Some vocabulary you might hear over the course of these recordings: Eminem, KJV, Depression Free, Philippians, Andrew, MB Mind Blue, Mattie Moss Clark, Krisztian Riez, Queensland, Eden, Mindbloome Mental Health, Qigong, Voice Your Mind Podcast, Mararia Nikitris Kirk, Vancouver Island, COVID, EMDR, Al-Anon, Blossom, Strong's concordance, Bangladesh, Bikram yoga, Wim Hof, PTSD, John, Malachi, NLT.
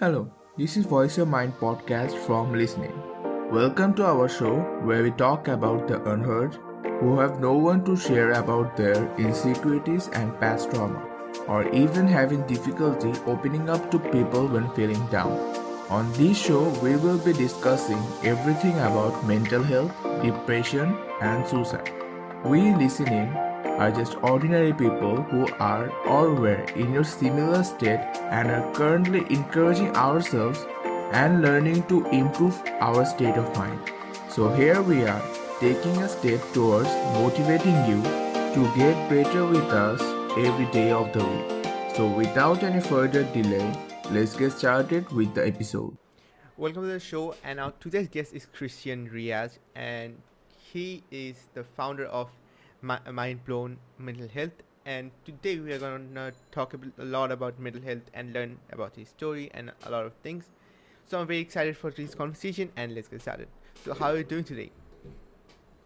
Hello, this is Voice Your Mind Podcast from Listening. Welcome to our show where we talk about the unheard who have no one to share about their insecurities and past trauma, or even having difficulty opening up to people when feeling down. On this show, we will be discussing everything about mental health, depression, and suicide. We listening are just ordinary people who are or were in your similar state and are currently encouraging ourselves and learning to improve our state of mind. So here we are, taking a step towards motivating you to get better with us every day of the week. So without any further delay, let's get started with the episode. Welcome to the show, and our today's guest is Krisztian Riez, and he is the founder of Mindbloome Mental Health, and today we are going to talk a lot about mental health and learn about his story and a lot of things. So I'm very excited for this conversation, and let's get started. So how are you doing today?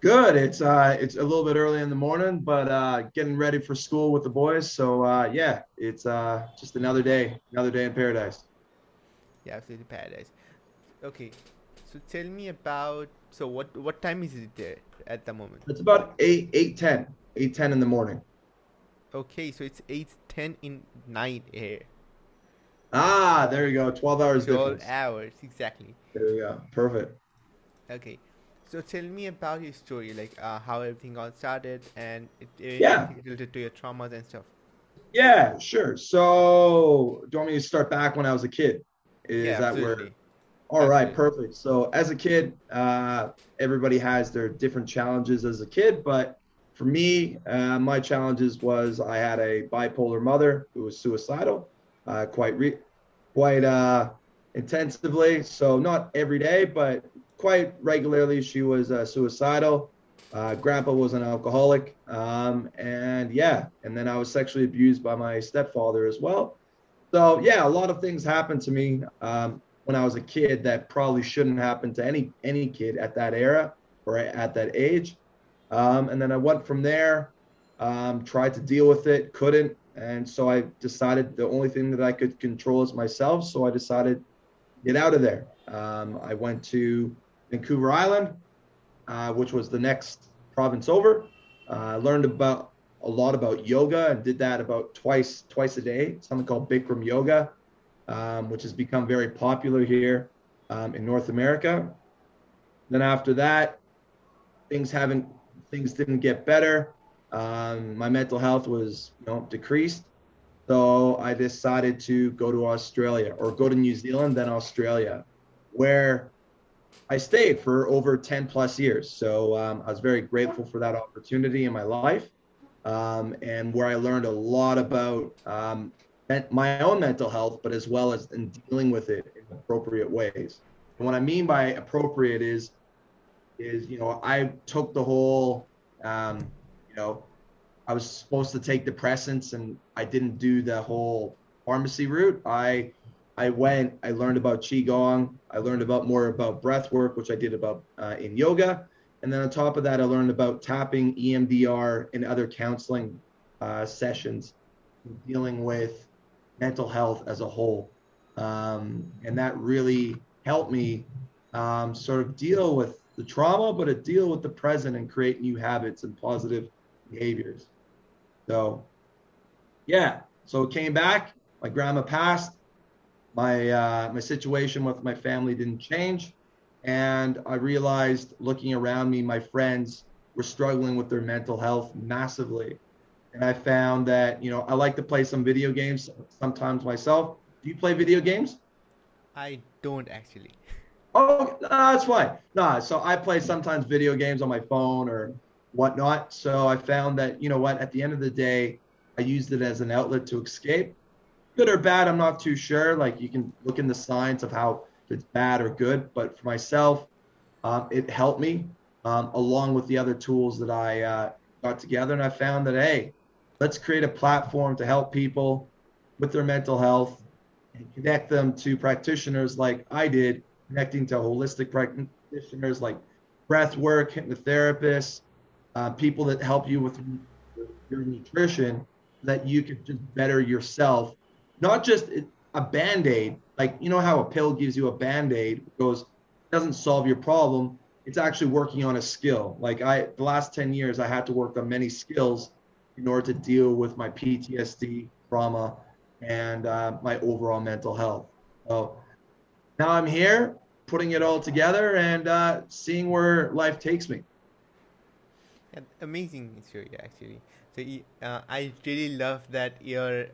Good. It's a little bit early in the morning, but getting ready for school with the boys. So it's just another day in paradise. Yeah, absolutely paradise. Okay, so tell me about, so what time is it there at the moment? It's about 8:10 in the morning. Okay, so it's 8:10 in night here. Ah, there you go. 12 hours. 12 hours, exactly. There we go. Perfect. Okay, so tell me about your story, like how everything all started and it related to your traumas and stuff. Yeah, sure. So, do you want me to start back when I was a kid? All right, perfect. So as a kid, everybody has their different challenges as a kid. But for me, my challenges was I had a bipolar mother who was suicidal quite intensively. So not every day, but quite regularly she was suicidal. Grandpa was an alcoholic. And then I was sexually abused by my stepfather as well. So, yeah, a lot of things happened to me when I was a kid that probably shouldn't happen to any kid at that era or at that age. And then I went from there, tried to deal with it, couldn't. And so I decided the only thing that I could control is myself. So I decided to get out of there. I went to Vancouver Island, which was the next province over. I learned a lot about yoga and did that about twice a day, something called Bikram yoga. Which has become very popular here in North America. Then after that, things didn't get better. My mental health was decreased. So I decided to go to Australia, or go to New Zealand, then Australia, where I stayed for over 10 plus years. So I was very grateful for that opportunity in my life, and where I learned a lot about my own mental health, but as well as in dealing with it in appropriate ways. And what I mean by appropriate is I took the whole, I was supposed to take depressants and I didn't do the whole pharmacy route. I learned about Qigong. I learned more about breath work, which I did about in yoga. And then on top of that, I learned about tapping, EMDR, and other counseling sessions, dealing with mental health as a whole, and that really helped me sort of deal with the trauma, but to deal with the present and create new habits and positive behaviors. So came back. My grandma passed. My my situation with my family didn't change, and I realized, looking around me, my friends were struggling with their mental health massively. And I found that, I like to play some video games sometimes myself. Do you play video games? I don't actually. Oh, no, that's fine. No, so I play sometimes video games on my phone or whatnot. So I found that, at the end of the day, I used it as an outlet to escape. Good or bad, I'm not too sure. Like, you can look in the science of how it's bad or good. But for myself, it helped me along with the other tools that I got together. And I found that, hey, let's create a platform to help people with their mental health and connect them to practitioners like I did, connecting to holistic practitioners like breath work, hypnotherapists, people that help you with your nutrition, that you can just better yourself. Not just a Band-Aid, like, you know how a pill gives you a Band-Aid, doesn't solve your problem. It's actually working on a skill. Like the last 10 years, I had to work on many skills in order to deal with my PTSD, trauma, and my overall mental health. So now I'm here putting it all together and seeing where life takes me. Amazing story, actually. So I really love that you're,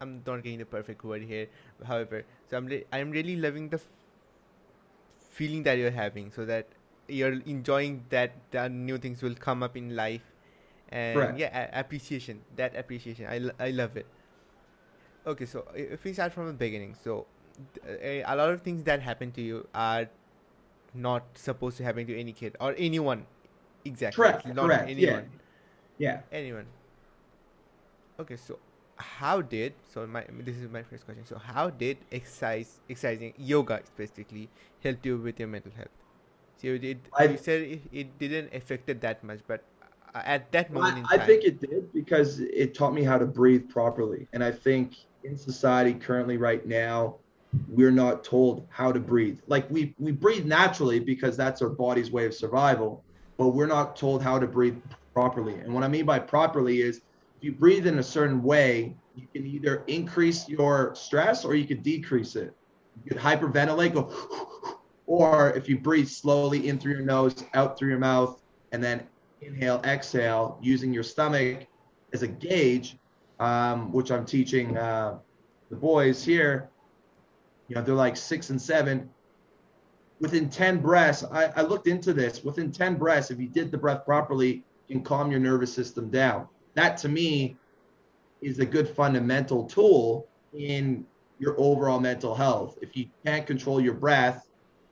I'm not getting the perfect word here, however, so I'm really loving the feeling that you're having, so that you're enjoying that the new things will come up in life. And correct. Yeah, appreciation. I love it. Okay, so if we start from the beginning, so a lot of things that happen to you are not supposed to happen to any kid or anyone. Exactly. Correct. Not correct. Anyone. Yeah. Anyone. Okay, so this is my first question. So how did exercising yoga specifically help you with your mental health? So you said it didn't affect it that much, but at that moment in time, I think it did, because it taught me how to breathe properly. And I think in society currently right now, we're not told how to breathe. Like we breathe naturally because that's our body's way of survival, but we're not told how to breathe properly. And what I mean by properly is, if you breathe in a certain way, you can either increase your stress or you could decrease it. You could hyperventilate, or if you breathe slowly in through your nose, out through your mouth, and then inhale, exhale, using your stomach as a gauge, which I'm teaching the boys here. You know, they're like 6 and 7. Within 10 breaths, I looked into this. Within 10 breaths, if you did the breath properly, you can calm your nervous system down. That to me is a good fundamental tool in your overall mental health. If you can't control your breath,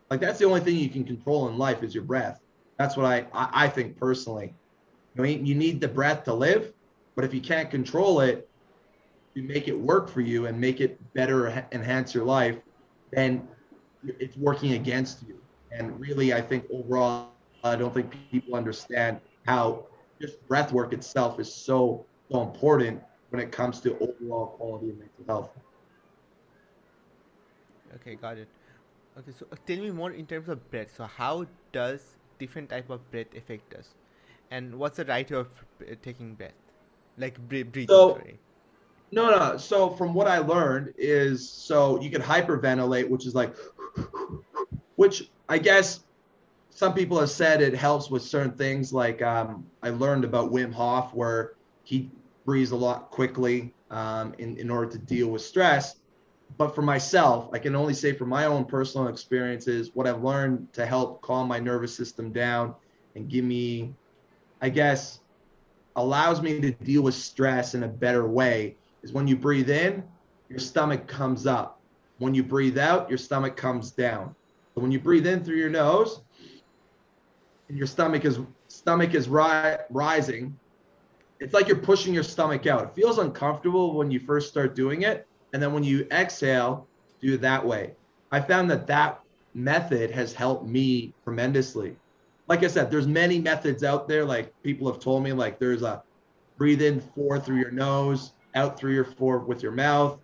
like that's the only thing you can control in life is your breath. That's what I think personally. I mean, you need the breath to live, but if you can't control it, you make it work for you and make it better, enhance your life, then it's working against you. And really, I think overall, I don't think people understand how just breath work itself is so important when it comes to overall quality of mental health. Okay, got it. Okay, so tell me more in terms of breath. So how does different type of breath affect us? And what's the right way of taking breath? Like breathing, sorry. No. So from what I learned is, so you can hyperventilate, which is like, which I guess some people have said it helps with certain things. Like I learned about Wim Hof, where he breathes a lot quickly in order to deal with stress. But for myself, I can only say from my own personal experiences, what I've learned to help calm my nervous system down and give me, I guess, allows me to deal with stress in a better way is when you breathe in, your stomach comes up. When you breathe out, your stomach comes down. So when you breathe in through your nose, and your stomach is rising, it's like you're pushing your stomach out. It feels uncomfortable when you first start doing it, and then when you exhale, do it that way. I found that method has helped me tremendously. Like I said, there's many methods out there. Like people have told me, like there's a breathe in 4 through your nose, out 3 or 4 with your mouth,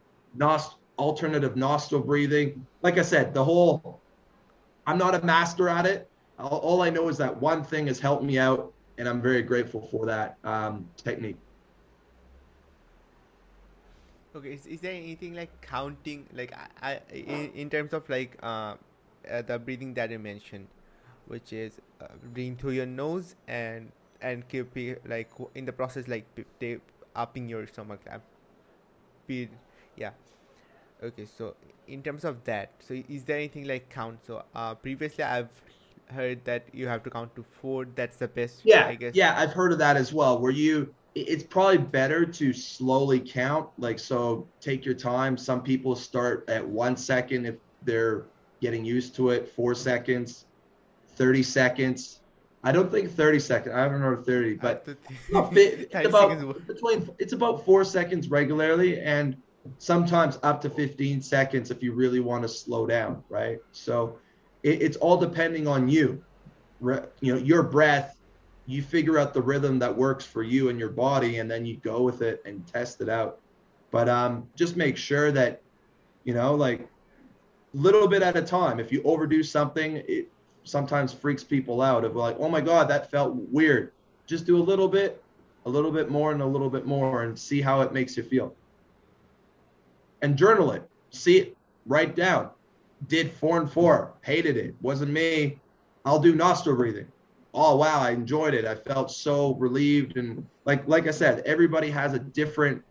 alternative nostril breathing. Like I said, I'm not a master at it. All I know is that one thing has helped me out, and I'm very grateful for that technique. Okay, is there anything like counting, like in terms of like the breathing that you mentioned, which is breathing through your nose and keep like in the process like upping your stomach up, yeah. Okay, so in terms of that, so is there anything like count? So previously I've heard that you have to count to 4. That's the best. Yeah, I guess. Yeah, I've heard of that as well. It's probably better to slowly count. Like, so take your time. Some people start at 1 second if they're getting used to it. 4 seconds, 30 seconds. I don't think 30 seconds. I haven't heard of 30, but it's about 4 seconds regularly, and sometimes up to 15 seconds if you really want to slow down, right? So it's all depending on you, you know, your breath. You figure out the rhythm that works for you and your body, and then you go with it and test it out. But just make sure that, you know, like little bit at a time. If you overdo something, it sometimes freaks people out of like, oh my God, that felt weird. Just do a little bit more and a little bit more and see how it makes you feel. And journal it. See it. Write down. Did 4 and 4. Hated it. Wasn't me. I'll do nostril breathing. Oh, wow. I enjoyed it. I felt so relieved. And like I said, everybody has a different,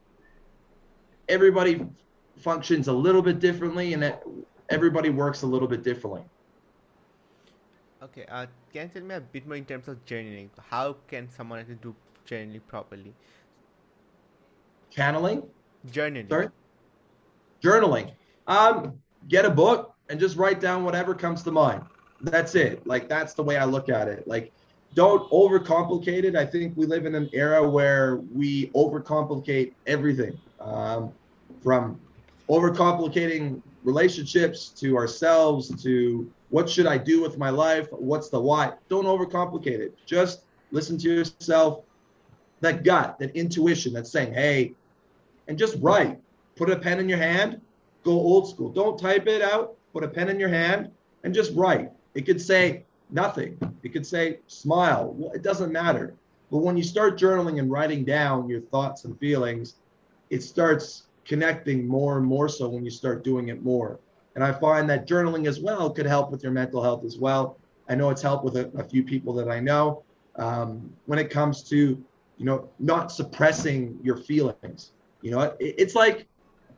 everybody functions a little bit differently and everybody works a little bit differently. Okay. Can you tell me a bit more in terms of journaling? How can someone actually do journaling properly? Channeling? Journaling. Sorry? Journaling. Get a book and just write down whatever comes to mind. That's it. Like, that's the way I look at it. Like, don't overcomplicate it. I think we live in an era where we overcomplicate everything, from overcomplicating relationships to ourselves to what should I do with my life? What's the why? Don't overcomplicate it. Just listen to yourself, that gut, that intuition that's saying, hey, and just write. Put a pen in your hand. Go old school. Don't type it out. Put a pen in your hand and just write. It could say nothing. It could say smile. It doesn't matter. But when you start journaling and writing down your thoughts and feelings, it starts connecting more and more so when you start doing it more. And I find that journaling as well could help with your mental health as well. I know it's helped with a few people that I know when it comes to, you know, not suppressing your feelings. You know, it's like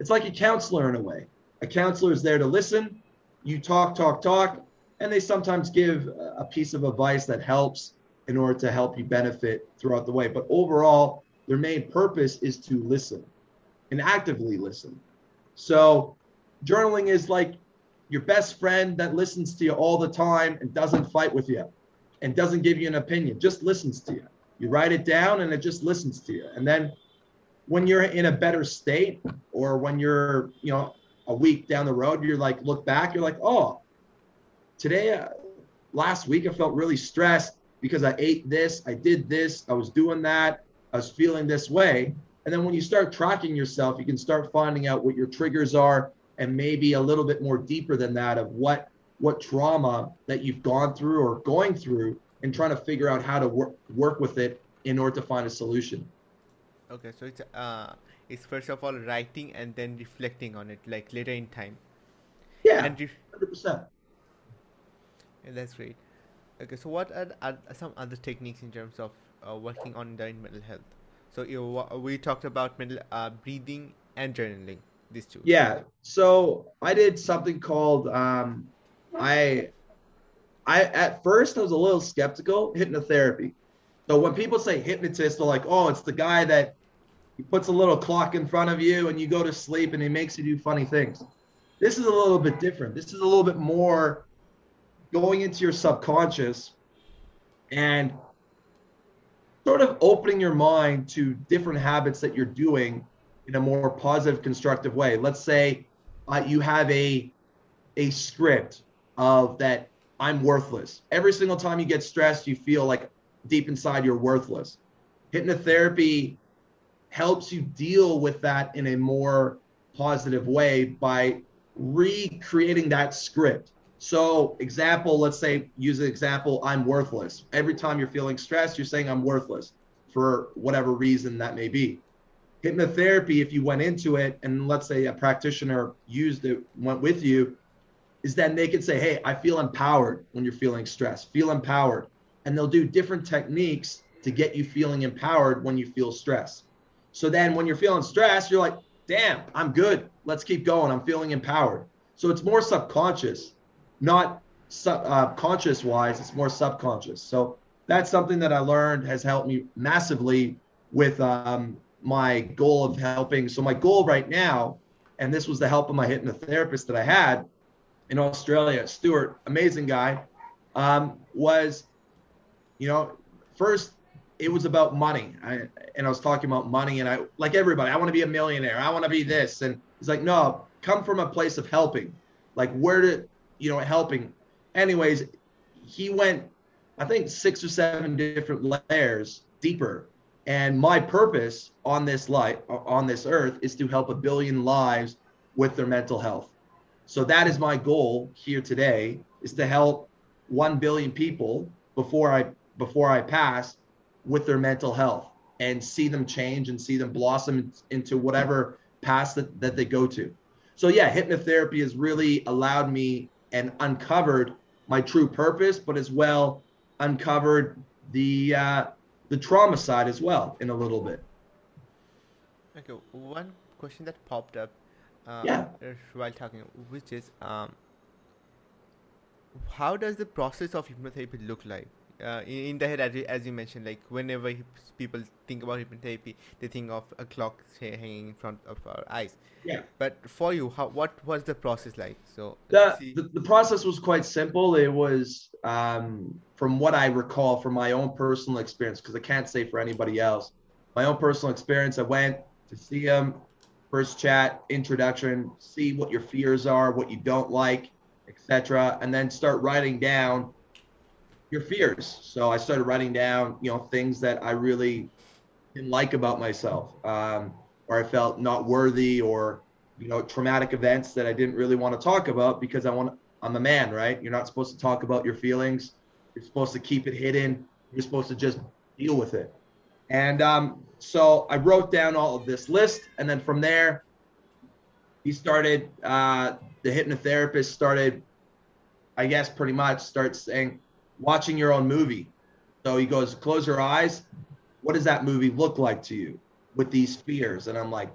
a counselor in a way. A counselor is there to listen. You talk. And they sometimes give a piece of advice that helps in order to help you benefit throughout the way. But overall, their main purpose is to listen and actively listen. So journaling is like your best friend that listens to you all the time and doesn't fight with you and doesn't give you an opinion, just listens to you. You write it down and it just listens to you. And then when you're in a better state or when you're, you know, a week down the road, you're like, look back, you're like, oh, today, last week, I felt really stressed because I ate this, I did this, I was doing that, I was feeling this way. And then when you start tracking yourself, you can start finding out what your triggers are and maybe a little bit more deeper than that of what trauma that you've gone through or going through and trying to figure out how to work with it in order to find a solution. Okay, so it's first of all writing and then reflecting on it, like later in time. Yeah, and 100%. Yeah, that's great. Okay, so what are some other techniques in terms of working on the mental health? So we talked about mental breathing and journaling, these two. Yeah. So I did something called I at first I was a little skeptical, hypnotherapy. So when people say hypnotist, they're like, oh, it's the guy that he puts a little clock in front of you and you go to sleep and he makes you do funny things. This is a little bit different. This is a little bit more going into your subconscious and sort of opening your mind to different habits that you're doing in a more positive, constructive way. Let's say you have a script of that I'm worthless. Every single time you get stressed, you feel like deep inside you're worthless. Hypnotherapy helps you deal with that in a more positive way by recreating that script. So example, let's say, use an example, I'm worthless. Every time you're feeling stressed, you're saying I'm worthless for whatever reason that may be. Hypnotherapy, if you went into it and let's say a practitioner used it, went with you, is then they can say, hey, I feel empowered when you're feeling stressed, feel empowered. And they'll do different techniques to get you feeling empowered when you feel stressed. So then when you're feeling stressed, you're like, damn, I'm good. Let's keep going. I'm feeling empowered. So it's more subconscious. Not conscious wise, it's more subconscious. So that's something that I learned has helped me massively with my goal of helping. So my goal right now, and this was the help of my hypnotherapist that I had in Australia, Stuart, amazing guy, was, you know, first it was about money. I was talking about money and I, like everybody, I want to be a millionaire. I want to be this. And he's like, no, come from a place of helping. Like where did, you know, helping. Anyways, he went, I think 6 or 7 different layers deeper And my purpose on this life, on this earth, is to help 1 billion lives with their mental health. So that is my goal here today, is to help 1 billion people before I pass with their mental health, and see them change and see them blossom into whatever path that they go to. So yeah, hypnotherapy has really allowed me and uncovered my true purpose, but as well uncovered the trauma side as well in a little bit. Okay, one question that popped up while talking, which is how does the process of hypnotherapy look like? In the head, as you mentioned, like whenever people think about hypnotherapy, they think of a clock, say, hanging in front of our eyes. Yeah. But for you, what was the process like? So the process was quite simple. It was, from what I recall from my own personal experience, because I can't say for anybody else, my own personal experience, I went to see him, first chat, introduction, see what your fears are, what you don't like, etc., and then start writing down your fears. So I started writing down, things that I really didn't like about myself, or I felt not worthy, or, traumatic events that I didn't really want to talk about, because I'm a man, right? You're not supposed to talk about your feelings. You're supposed to keep it hidden. You're supposed to just deal with it. And so I wrote down all of this list. And then from there, the hypnotherapist started, I guess, pretty much starts saying, watching your own movie. So he goes, close your eyes. What does that movie look like to you with these fears? And I'm like,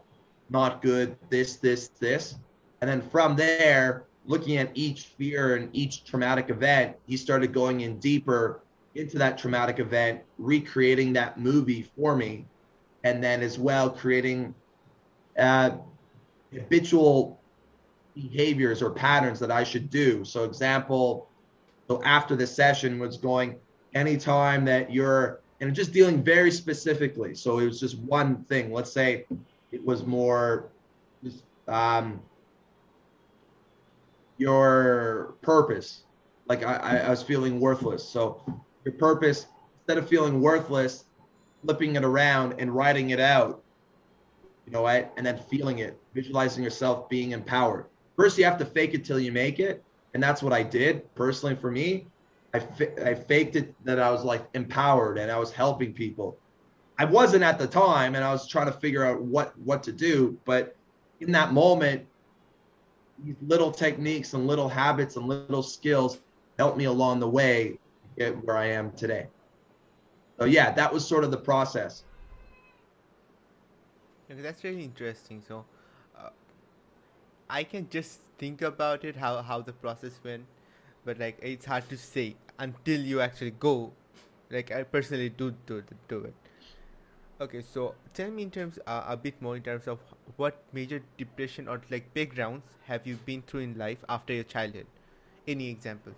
not good, this, this, this. And then from there, looking at each fear and each traumatic event, he started going in deeper into that traumatic event, recreating that movie for me. And then as well, creating habitual behaviors or patterns that I should do. So example, so after the session was going, anytime that you're, and just dealing very specifically. So it was just one thing. Let's say it was more just your purpose. Like I was feeling worthless. So your purpose, instead of feeling worthless, flipping it around and writing it out, and then feeling it, visualizing yourself being empowered. First, you have to fake it till you make it. And that's what I did personally for me. I faked it that I was like empowered and I was helping people. I wasn't at the time, and I was trying to figure out what to do. But in that moment, these little techniques and little habits and little skills helped me along the way to get where I am today. So yeah, that was sort of the process. Okay, that's really interesting. So I can just think about it, how the process went, but like it's hard to say until you actually go. Like I personally do it. Okay, so tell me a bit more in terms of what major depression or like backgrounds have you been through in life after your childhood? Any examples?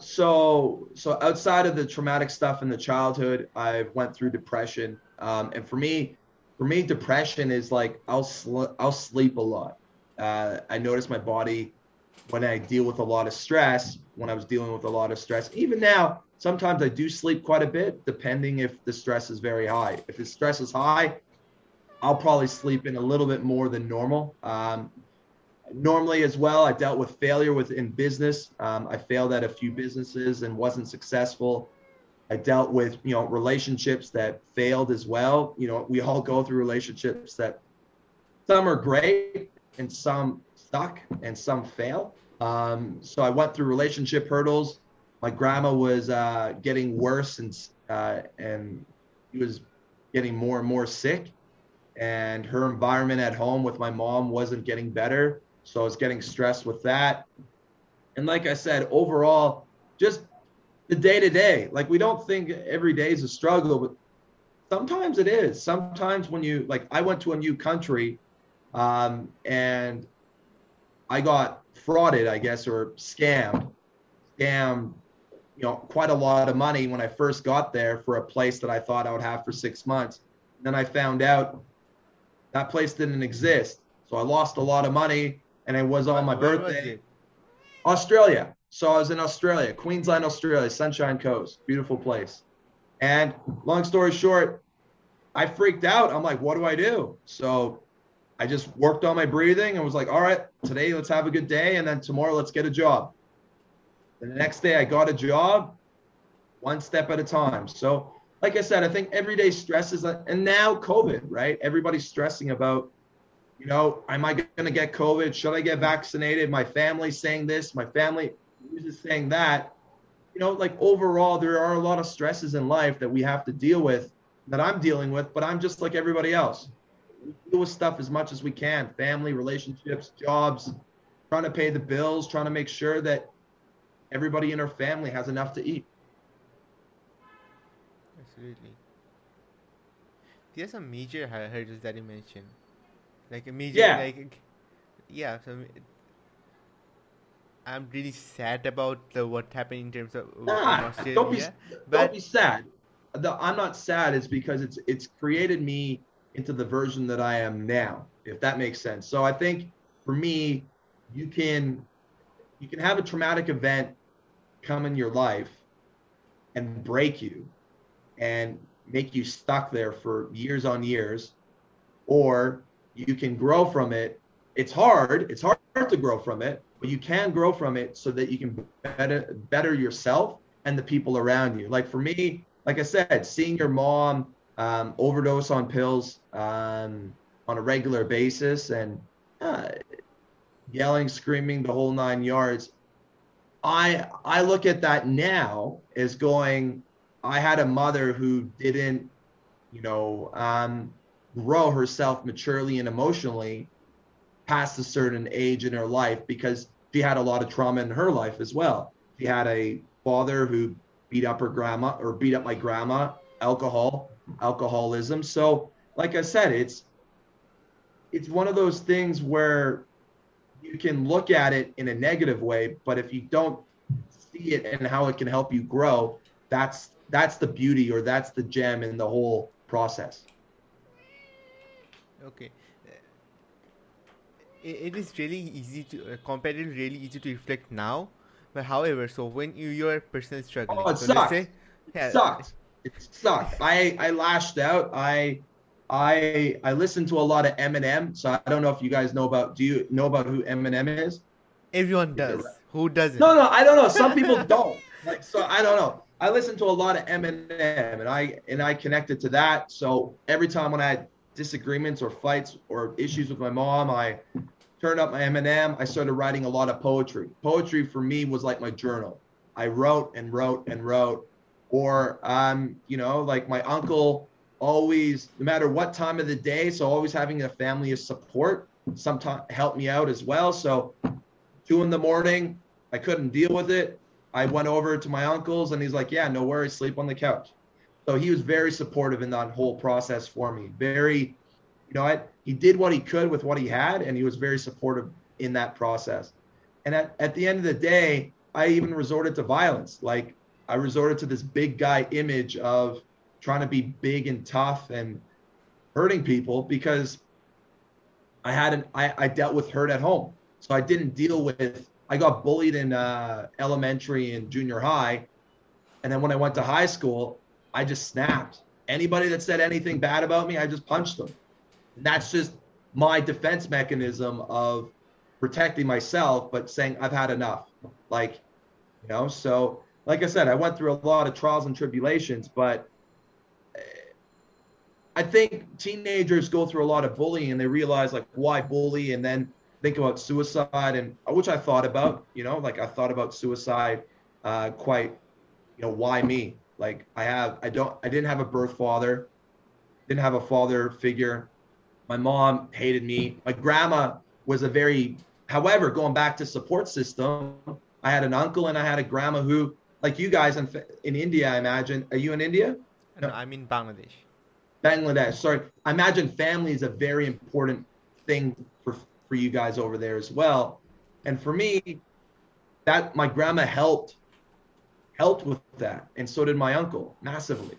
So outside of the traumatic stuff in the childhood, I've went through depression. And for me, depression is like I'll sleep a lot. I noticed my body when I deal with a lot of stress, when I was dealing with a lot of stress. Even now, sometimes I do sleep quite a bit, depending if the stress is very high. If the stress is high, I'll probably sleep in a little bit more than normal. Normally as well, I dealt with failure within business. I failed at a few businesses and wasn't successful. I dealt with, relationships that failed as well. We all go through relationships that some are great, and some stuck and some fail. So I went through relationship hurdles. My grandma was getting worse and she was getting more and more sick. And her environment at home with my mom wasn't getting better. So I was getting stressed with that. And like I said, overall, just the day to day, like we don't think every day is a struggle, but sometimes it is. Sometimes when you, like I went to a new country, and I got frauded, I guess, or scammed, quite a lot of money when I first got there for a place that I thought I would have for 6 months. And then I found out that place didn't exist. So I lost a lot of money, and it was on my birthday. Australia. So I was in Australia, Queensland, Australia, Sunshine Coast, beautiful place. And long story short, I freaked out. I'm like, what do I do? So I just worked on my breathing and was like, all right, today let's have a good day. And then tomorrow let's get a job. The next day I got a job, one step at a time. So like I said, I think everyday stress is, and now COVID, right? Everybody's stressing about, you know, am I going to get COVID? Should I get vaccinated? My family's saying this, my family is saying that. You know, like overall, there are a lot of stresses in life that we have to deal with, that I'm dealing with, but I'm just like everybody else. We deal with stuff as much as we can, family, relationships, jobs, trying to pay the bills, trying to make sure that everybody in our family has enough to eat. Absolutely. There's some major hurdles that you mentioned. Like a major, yeah. Like, yeah. So I'm really sad about what happened in terms of Australia. Don't be sad. I'm not sad. It's because it's created me into the version that I am now, if that makes sense. So I think for me, you can have a traumatic event come in your life and break you and make you stuck there for years on years, or you can grow from it. It's hard to grow from it, but you can grow from it so that you can better yourself and the people around you. Like for me, like I said, seeing your mom overdose on pills on a regular basis and yelling, screaming, the whole nine yards. I look at that now as going, I had a mother who didn't, you know, grow herself maturely and emotionally past a certain age in her life because she had a lot of trauma in her life as well. She had a father who beat up my grandma, alcoholism. So like I said, it's one of those things where you can look at it in a negative way, but if you don't see it and how it can help you grow, that's the beauty, or that's the gem in the whole process. Okay. It is really easy to comparatively really easy to reflect now, but however, so when your personal struggling, oh, it sucks. It sucked. I lashed out. I listened to a lot of Eminem. So I don't know if you guys know about. Do you know about who Eminem is? Everyone does. Who doesn't? No, I don't know. Some people don't. Like, so I don't know. I listened to a lot of Eminem, and I connected to that. So every time when I had disagreements or fights or issues with my mom, I turned up my Eminem. I started writing a lot of poetry. Poetry for me was like my journal. I wrote and wrote and wrote. Or, you know, like my uncle always, no matter what time of the day, so always having a family of support sometimes helped me out as well. So 2 a.m, I couldn't deal with it. I went over to my uncle's and he's like, yeah, no worries, sleep on the couch. So he was very supportive in that whole process for me. Very, you know, he did what he could with what he had, and he was very supportive in that process. And at the end of the day, I even resorted to violence. Like, I resorted to this big guy image of trying to be big and tough and hurting people because I dealt with hurt at home. So I didn't deal with, I got bullied in elementary and junior high. And then when I went to high school, I just snapped. Anybody that said anything bad about me, I just punched them. And that's just my defense mechanism of protecting myself, but saying I've had enough. Like, you know, so like I said, I went through a lot of trials and tribulations, but I think teenagers go through a lot of bullying and they realize, like, why bully? And then think about suicide, and which I thought about, you know, like I thought about suicide quite, you know, why me? Like I didn't have a birth father, didn't have a father figure. My mom hated me. My grandma was however, going back to support system, I had an uncle and I had a grandma who, like you guys in India, I imagine. Are you in India? No, I'm in Bangladesh. Bangladesh, sorry. I imagine family is a very important thing for you guys over there as well. And for me, that my grandma helped with that. And so did my uncle massively.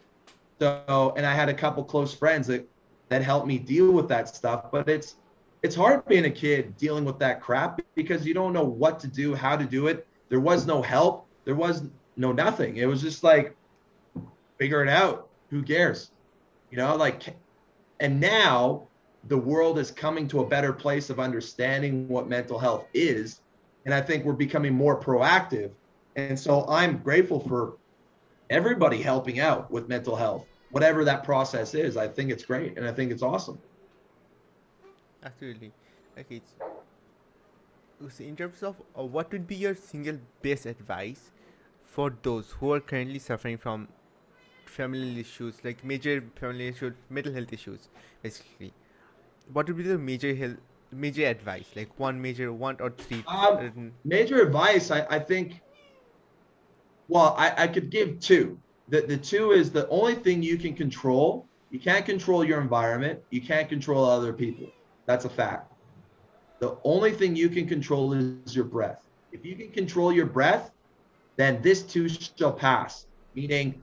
So, and I had a couple close friends that helped me deal with that stuff. But it's hard being a kid dealing with that crap because you don't know what to do, how to do it. There was no help. There was no nothing. It was just like, figure it out. Who cares? You know, like, and now the world is coming to a better place of understanding what mental health is. And I think we're becoming more proactive. And so I'm grateful for everybody helping out with mental health, whatever that process is. I think it's great. And I think it's awesome. Absolutely. Okay. So in terms of what would be your single best advice for those who are currently suffering from family issues, like major family issues, mental health issues, basically? What would be the major advice, like one or three? Major advice, I think, well, I could give two. The two is the only thing you can control. You can't control your environment. You can't control other people. That's a fact. The only thing you can control is your breath. If you can control your breath, then this too shall pass, meaning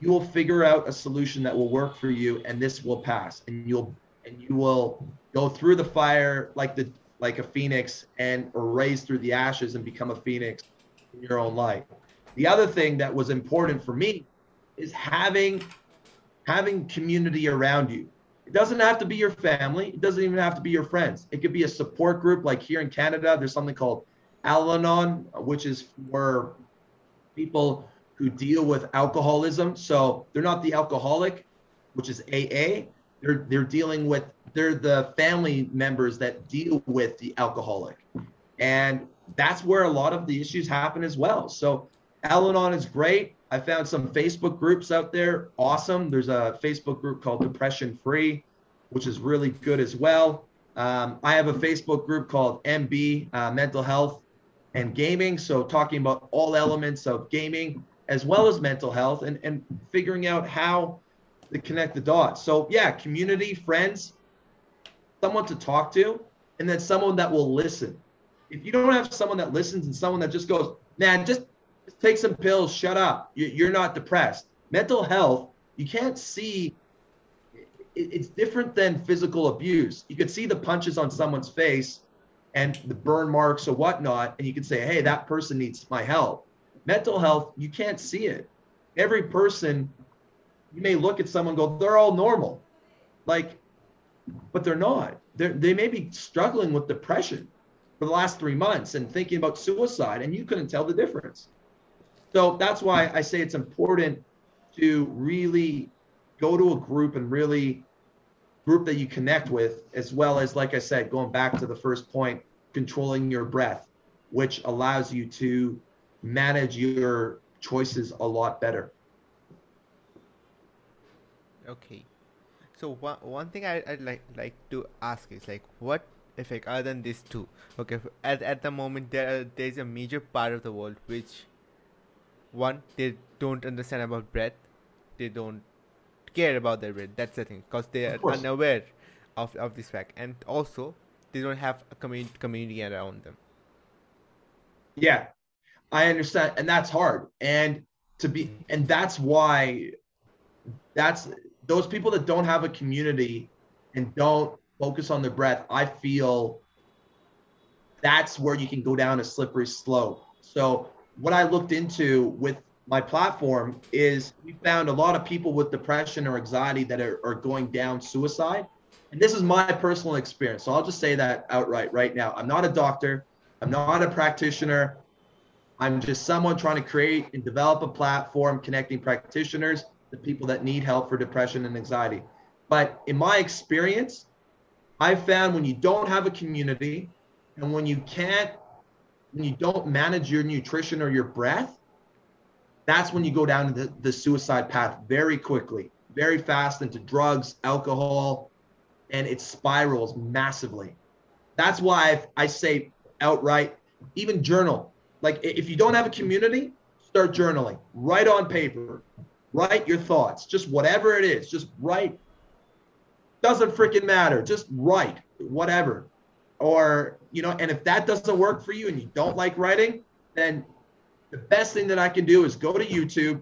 you will figure out a solution that will work for you, and this will pass, and you will go through the fire like a phoenix, and or raise through the ashes and become a phoenix in your own life. The other thing that was important for me is having community around you. It doesn't have to be your family. It doesn't even have to be your friends. It could be a support group. Like here in Canada, there's something called Al-Anon, which is for people who deal with alcoholism. So they're not the alcoholic, which is AA. They're the family members that deal with the alcoholic. And that's where a lot of the issues happen as well. So Al-Anon is great. I found some Facebook groups out there. Awesome. There's a Facebook group called Depression Free, which is really good as well. I have a Facebook group called MB Mental Health and Gaming. So talking about all elements of gaming as well as mental health, and figuring out how to connect the dots. So yeah, community, friends, someone to talk to, and then someone that will listen. If you don't have someone that listens and someone that just goes, man, just take some pills, shut up, you're not depressed. Mental health, you can't see, it's different than physical abuse. You could see the punches on someone's face and the burn marks or whatnot, and you can say, hey, that person needs my help. Mental health, you can't see it. Every person, you may look at someone and go, they're all normal. Like, but they're not. They may be struggling with depression for the last 3 months and thinking about suicide, and you couldn't tell the difference. So that's why I say it's important to really go to a group and really group that you connect with, as well as, like I said, going back to the first point, controlling your breath, which allows you to manage your choices a lot better. Okay. So one thing I'd like to ask is, like, what effect other than these two? Okay. At the moment, there's a major part of the world which, one, they don't understand about breath. They don't care about their breath. That's the thing, because they are unaware of this fact. And also, they don't have a community around them. Yeah, I understand. And that's hard. And that's why those people that don't have a community and don't focus on their breath, I feel that's where you can go down a slippery slope. So what I looked into with my platform is we found a lot of people with depression or anxiety that are going down suicide. And this is my personal experience. So I'll just say that outright right now. I'm not a doctor. I'm not a practitioner. I'm just someone trying to create and develop a platform connecting practitioners to people that need help for depression and anxiety. But in my experience, I found when you don't have a community and when you don't manage your nutrition or your breath, that's when you go down the suicide path very quickly, very fast, into drugs, alcohol, and it spirals massively. That's why I say outright, even journal. Like, if you don't have a community, start journaling. Write on paper. Write your thoughts. Just whatever it is. Just write. Doesn't freaking matter. Just write. Whatever. Or, you know, and if that doesn't work for you and you don't like writing, then the best thing that I can do is go to YouTube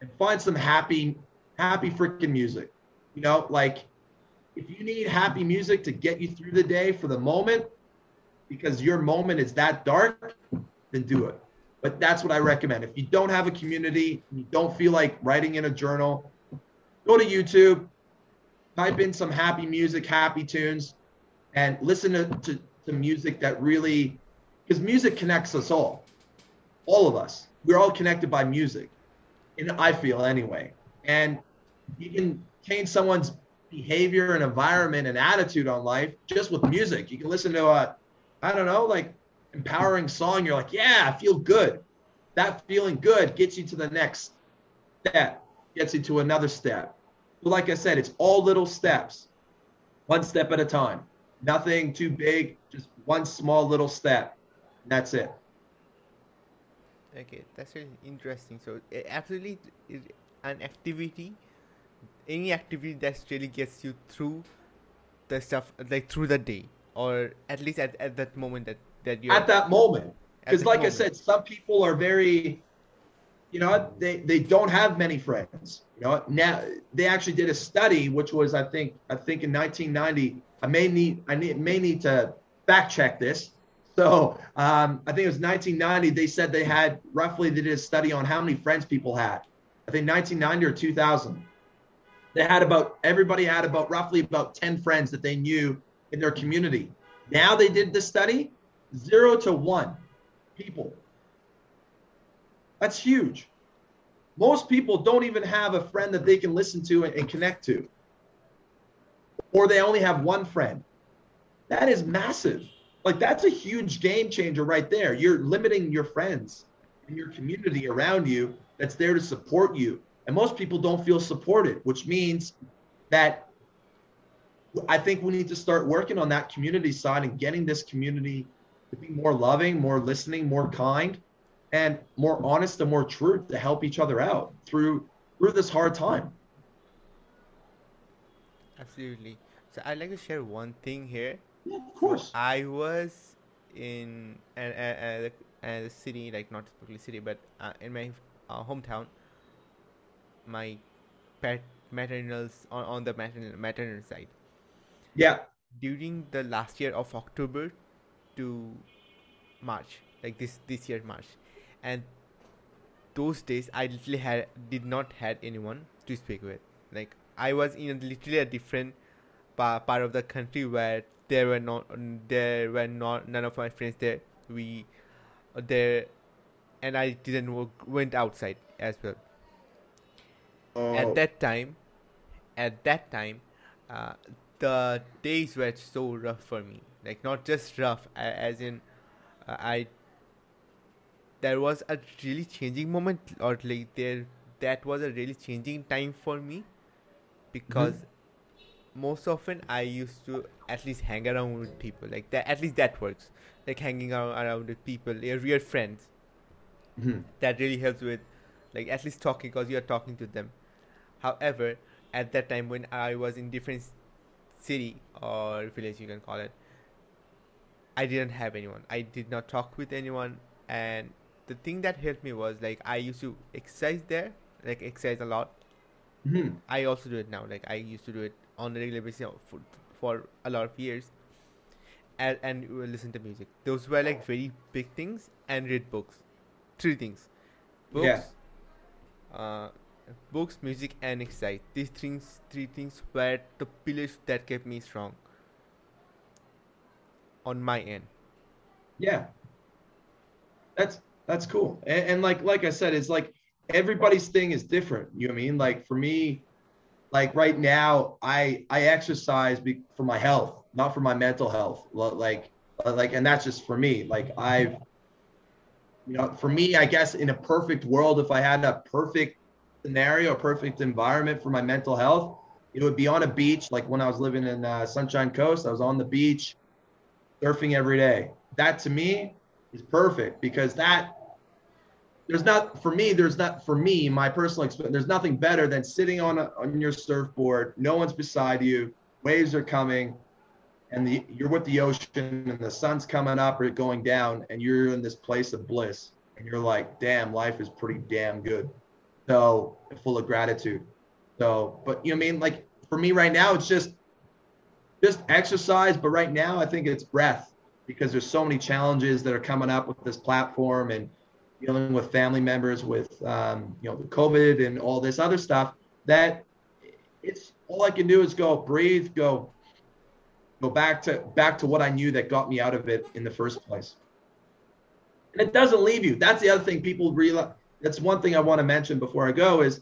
and find some happy freaking music. You know, like, if you need happy music to get you through the day for the moment, because your moment is that dark, then do it. But that's what I recommend. If you don't have a community, you don't feel like writing in a journal, go to YouTube, type in some happy music, happy tunes, and listen to music that really, because music connects us all of us. We're all connected by music, and I feel anyway. And you can change someone's behavior and environment and attitude on life just with music. You can listen to a, I don't know, like empowering song. You're like, yeah, I feel good. That feeling good gets you to the next step, gets you to another step. But like I said, it's all little steps, one step at a time. Nothing too big, just one small little step. And that's it. Okay, that's really interesting. So it absolutely is an activity, any activity that really gets you through the stuff, like through the day, or at least at that moment that you're at that moment. Because like moment. I said, some people are very, you know, they don't have many friends. You know, now they actually did a study, which was I think in 1990. I may need to fact check this. So I think it was 1990. They said they had roughly, they did a study on how many friends people had. I think 1990 or 2000. They had everybody had roughly about 10 friends that they knew in their community. Now they did the study, 0 to 1 people. That's huge. Most people don't even have a friend that they can listen to and connect to, or they only have one friend. That is massive. Like, that's a huge game changer right there. You're limiting your friends and your community around you that's there to support you. And most people don't feel supported, which means that I think we need to start working on that community side and getting this community to be more loving, more listening, more kind, and more honest and more true to help each other out through this hard time. Absolutely. So I'd like to share one thing here. Yeah, of course. So I was in a city, like not specifically city, but in my hometown, my maternals on the maternal side. Yeah. During the last year of October to March, like this year March, and those days I literally did not have anyone to speak with. Like, I was in literally a different part of the country where there were none of my friends there. And I didn't went outside as well. Oh. At that time, the days were so rough for me. Like, not just rough, there was a really changing moment, or like that was a really changing time for me, because most often I used to at least hang around with people, like that. At least that works, like hanging around with people, your friends. Mm-hmm. That really helps with, like, at least talking, because you're talking to them. However, at that time when I was in different city or village, you can call it, I didn't have anyone. I did not talk with anyone, and the thing that helped me was, like, I used to exercise there, like exercise a lot. Mm-hmm. I also do it now. Like, I used to do it on a regular basis for a lot of years, and listen to music. Those were like very big things, and read books. Three things: books, music, and exercise. These three things were the pillars that kept me strong on my end. Yeah, that's cool. And like I said, it's like everybody's thing is different. You know what I mean? Like, for me, like right now, I exercise for my health, not for my mental health. Like, and that's just for me. Like, you know, for me, I guess in a perfect world, if I had a perfect scenario, a perfect environment for my mental health, it would be on a beach. Like, when I was living in Sunshine Coast, I was on the beach surfing every day. That to me is perfect, because my personal experience, there's nothing better than sitting on your surfboard. No one's beside you. Waves are coming, and you're with the ocean, and the sun's coming up or going down, and you're in this place of bliss. And you're like, damn, life is pretty damn good. So full of gratitude. So, but you know what I mean? Like, for me right now, it's just exercise. But right now, I think it's breath, because there's so many challenges that are coming up with this platform, and dealing with family members, with the COVID and all this other stuff, that it's all I can do is go breathe, go back to what I knew that got me out of it in the first place. And it doesn't leave you. That's the other thing people realize. That's one thing I want to mention before I go is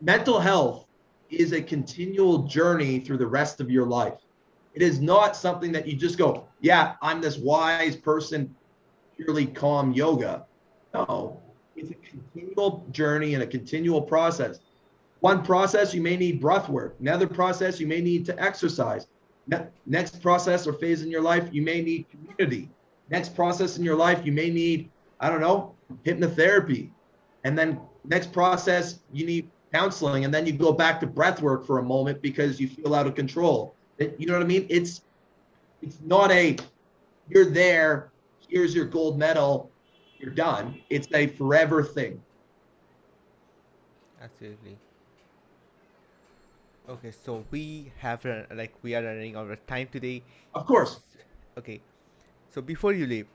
mental health is a continual journey through the rest of your life. It is not something that you just go, yeah, I'm this wise person, purely calm yoga. No, it's a continual journey and a continual process. One process, you may need breath work. Another process, you may need to exercise. Next process or phase in your life, you may need community. Next process in your life, you may need, I don't know, hypnotherapy. And then next process, you need counseling. And then you go back to breath work for a moment because you feel out of control. You know what I mean? It's not a, you're there, here's your gold medal, you're done. It's a forever thing. Absolutely. Okay, so we have we are running out of time today. Of course. Okay, so before you leave,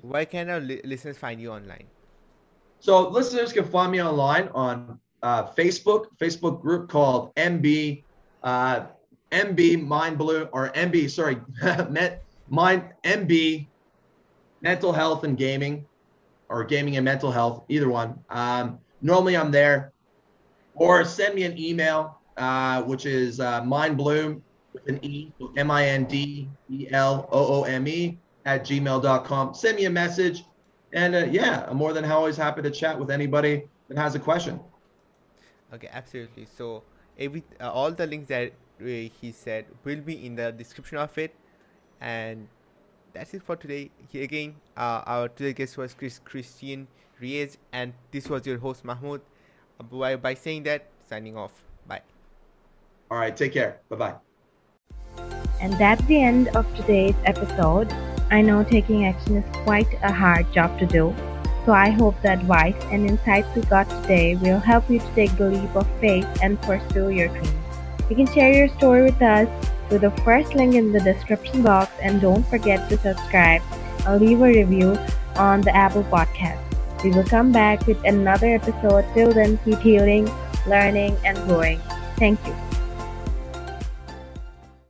where can our listeners find you online? So listeners can find me online on Facebook group called MB Mind Blue or MB Mental Health and Gaming, or Gaming and Mental Health, either one. Normally I'm there, or send me an email. Which is Mindbloome with an E, MINDBLOOME @gmail.com. Send me a message. And I'm more than always happy to chat with anybody that has a question. Okay, absolutely. So all the links that he said will be in the description of it. And that's it for today. Here again, our today guest was Krisztian Riez. And this was your host, Mahmoud. By saying that, signing off. Bye. All right, take care. Bye-bye. And that's the end of today's episode. I know taking action is quite a hard job to do, so I hope the advice and insights we got today will help you to take the leap of faith and pursue your dreams. You can share your story with us through the first link in the description box, and don't forget to subscribe and leave a review on the Apple Podcast. We will come back with another episode. Till then, keep healing, learning, and growing. Thank you.